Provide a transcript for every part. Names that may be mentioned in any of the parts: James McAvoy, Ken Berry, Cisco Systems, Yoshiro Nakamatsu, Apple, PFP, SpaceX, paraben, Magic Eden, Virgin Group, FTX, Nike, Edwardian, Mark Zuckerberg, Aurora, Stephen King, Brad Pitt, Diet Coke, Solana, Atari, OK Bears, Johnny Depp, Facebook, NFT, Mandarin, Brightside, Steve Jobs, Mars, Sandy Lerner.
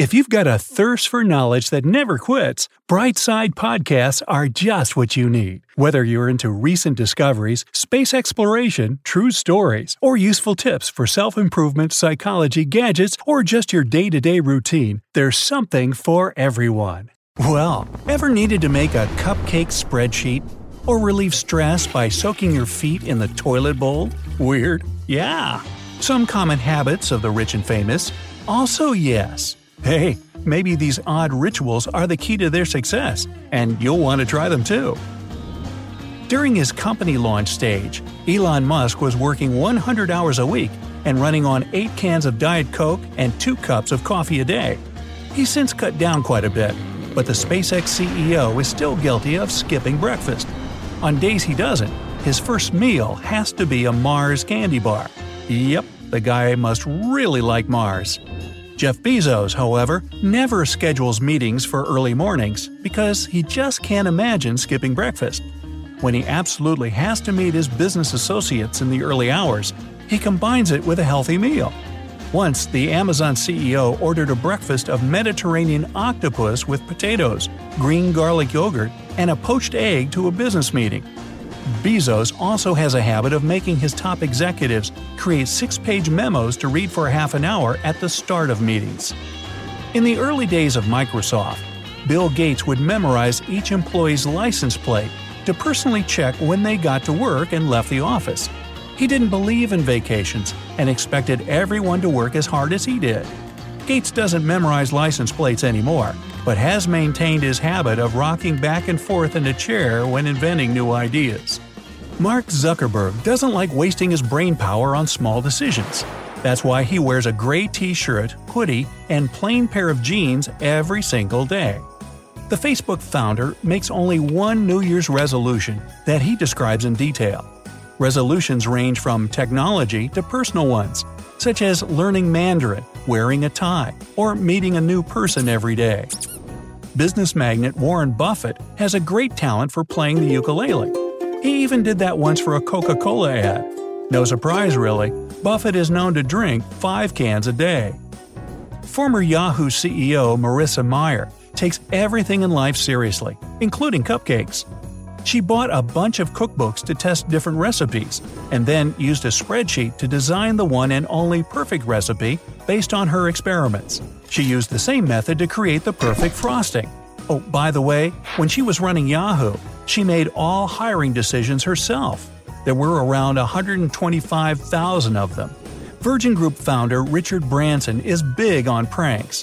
If you've got a thirst for knowledge that never quits, Brightside podcasts are just what you need. Whether you're into recent discoveries, space exploration, true stories, or useful tips for self-improvement, psychology, gadgets, or just your day-to-day routine, there's something for everyone. Well, ever needed to make a cupcake spreadsheet? Or relieve stress by soaking your feet in the toilet bowl? Weird? Yeah. Some common habits of the rich and famous? Also yes. Hey, maybe these odd rituals are the key to their success, and you'll want to try them too. During his company launch stage, Elon Musk was working 100 hours a week and running on 8 cans of Diet Coke and 2 cups of coffee a day. He's since cut down quite a bit, but the SpaceX CEO is still guilty of skipping breakfast. On days he doesn't, his first meal has to be a Mars candy bar. Yep, the guy must really like Mars. Jeff Bezos, however, never schedules meetings for early mornings because he just can't imagine skipping breakfast. When he absolutely has to meet his business associates in the early hours, he combines it with a healthy meal. Once, the Amazon CEO ordered a breakfast of Mediterranean octopus with potatoes, green garlic yogurt, and a poached egg to a business meeting. Bezos also has a habit of making his top executives create 6-page memos to read for half an hour at the start of meetings. In the early days of Microsoft, Bill Gates would memorize each employee's license plate to personally check when they got to work and left the office. He didn't believe in vacations and expected everyone to work as hard as he did. Gates doesn't memorize license plates anymore, but has maintained his habit of rocking back and forth in a chair when inventing new ideas. Mark Zuckerberg doesn't like wasting his brain power on small decisions. That's why he wears a gray t-shirt, hoodie, and plain pair of jeans every single day. The Facebook founder makes only one New Year's resolution that he describes in detail. Resolutions range from technology to personal ones, such as learning Mandarin, wearing a tie, or meeting a new person every day. Business magnate Warren Buffett has a great talent for playing the ukulele. He even did that once for a Coca-Cola ad. No surprise, really. Buffett is known to drink 5 cans a day. Former Yahoo CEO Marissa Mayer takes everything in life seriously, including cupcakes. She bought a bunch of cookbooks to test different recipes, and then used a spreadsheet to design the one and only perfect recipe based on her experiments. She used the same method to create the perfect frosting. Oh, by the way, when she was running Yahoo, she made all hiring decisions herself. There were around 125,000 of them. Virgin Group founder Richard Branson is big on pranks.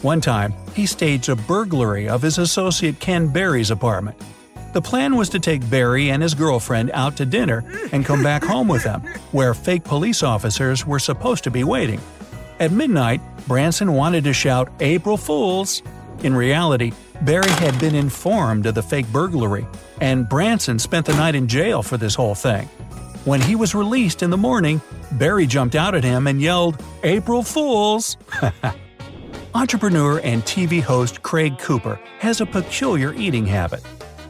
One time, he staged a burglary of his associate Ken Berry's apartment. The plan was to take Barry and his girlfriend out to dinner and come back home with them, where fake police officers were supposed to be waiting. At midnight, Branson wanted to shout, "April Fools!" In reality, Barry had been informed of the fake burglary, and Branson spent the night in jail for this whole thing. When he was released in the morning, Barry jumped out at him and yelled, "April Fools!" Entrepreneur and TV host Craig Cooper has a peculiar eating habit.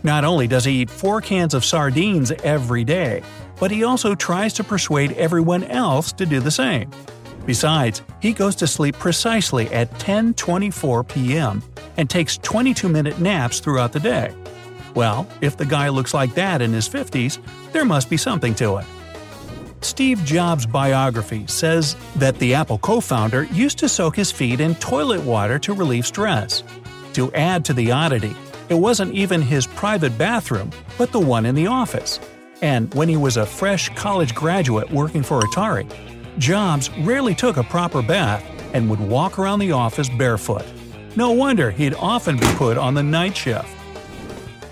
Not only does he eat 4 cans of sardines every day, but he also tries to persuade everyone else to do the same. Besides, he goes to sleep precisely at 10:24 p.m. and takes 22-minute naps throughout the day. Well, if the guy looks like that in his 50s, there must be something to it. Steve Jobs' biography says that the Apple co-founder used to soak his feet in toilet water to relieve stress. To add to the oddity, it wasn't even his private bathroom, but the one in the office. And when he was a fresh college graduate working for Atari, Jobs rarely took a proper bath and would walk around the office barefoot. No wonder he'd often be put on the night shift.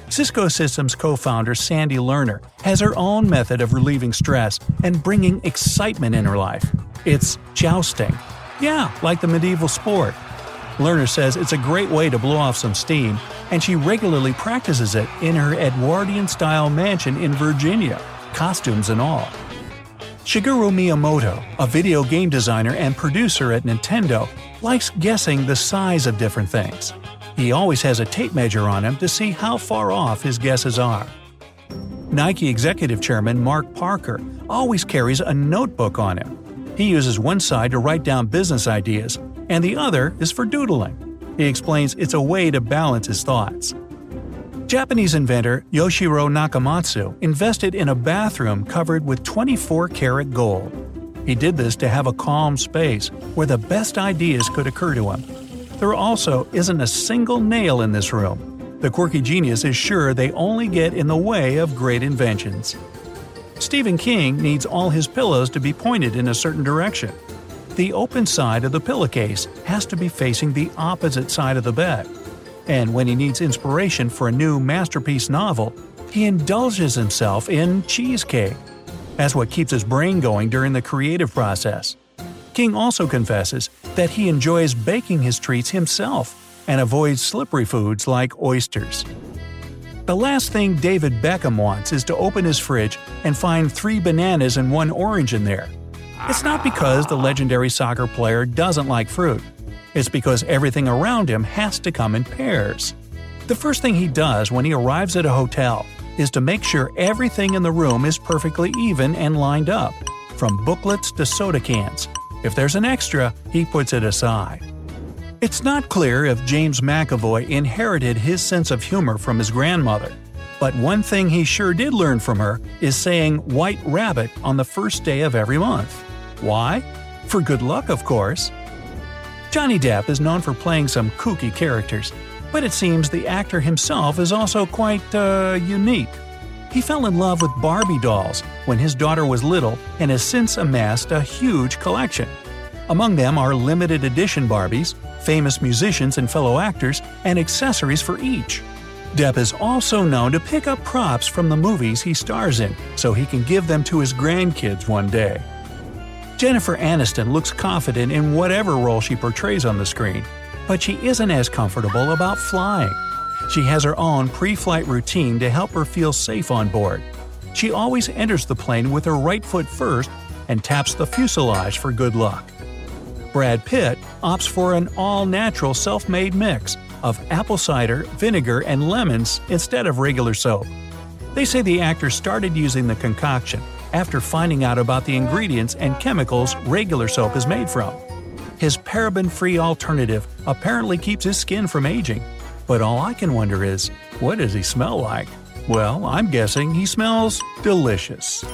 Cisco Systems co-founder Sandy Lerner has her own method of relieving stress and bringing excitement in her life. It's jousting. Yeah, like the medieval sport. Lerner says it's a great way to blow off some steam, and she regularly practices it in her Edwardian-style mansion in Virginia, costumes and all. Shigeru Miyamoto, a video game designer and producer at Nintendo, likes guessing the size of different things. He always has a tape measure on him to see how far off his guesses are. Nike executive chairman Mark Parker always carries a notebook on him. He uses one side to write down business ideas and the other is for doodling. He explains it's a way to balance his thoughts. Japanese inventor Yoshiro Nakamatsu invested in a bathroom covered with 24-karat gold. He did this to have a calm space where the best ideas could occur to him. There also isn't a single nail in this room. The quirky genius is sure they only get in the way of great inventions. Stephen King needs all his pillows to be pointed in a certain direction. The open side of the pillowcase has to be facing the opposite side of the bed. And when he needs inspiration for a new masterpiece novel, he indulges himself in cheesecake. That's what keeps his brain going during the creative process. King also confesses that he enjoys baking his treats himself and avoids slippery foods like oysters. The last thing David Beckham wants is to open his fridge and find 3 bananas and 1 orange in there. It's not because the legendary soccer player doesn't like fruit. It's because everything around him has to come in pairs. The first thing he does when he arrives at a hotel is to make sure everything in the room is perfectly even and lined up, from booklets to soda cans. If there's an extra, he puts it aside. It's not clear if James McAvoy inherited his sense of humor from his grandmother, but one thing he sure did learn from her is saying "white rabbit" on the first day of every month. Why? For good luck, of course. Johnny Depp is known for playing some kooky characters, but it seems the actor himself is also quite, unique. He fell in love with Barbie dolls when his daughter was little and has since amassed a huge collection. Among them are limited edition Barbies, famous musicians and fellow actors, and accessories for each. Depp is also known to pick up props from the movies he stars in so he can give them to his grandkids one day. Jennifer Aniston looks confident in whatever role she portrays on the screen, but she isn't as comfortable about flying. She has her own pre-flight routine to help her feel safe on board. She always enters the plane with her right foot first and taps the fuselage for good luck. Brad Pitt opts for an all-natural self-made mix of apple cider, vinegar, and lemons instead of regular soap. They say the actor started using the concoction after finding out about the ingredients and chemicals regular soap is made from. His paraben-free alternative apparently keeps his skin from aging. But all I can wonder is, what does he smell like? Well, I'm guessing he smells delicious.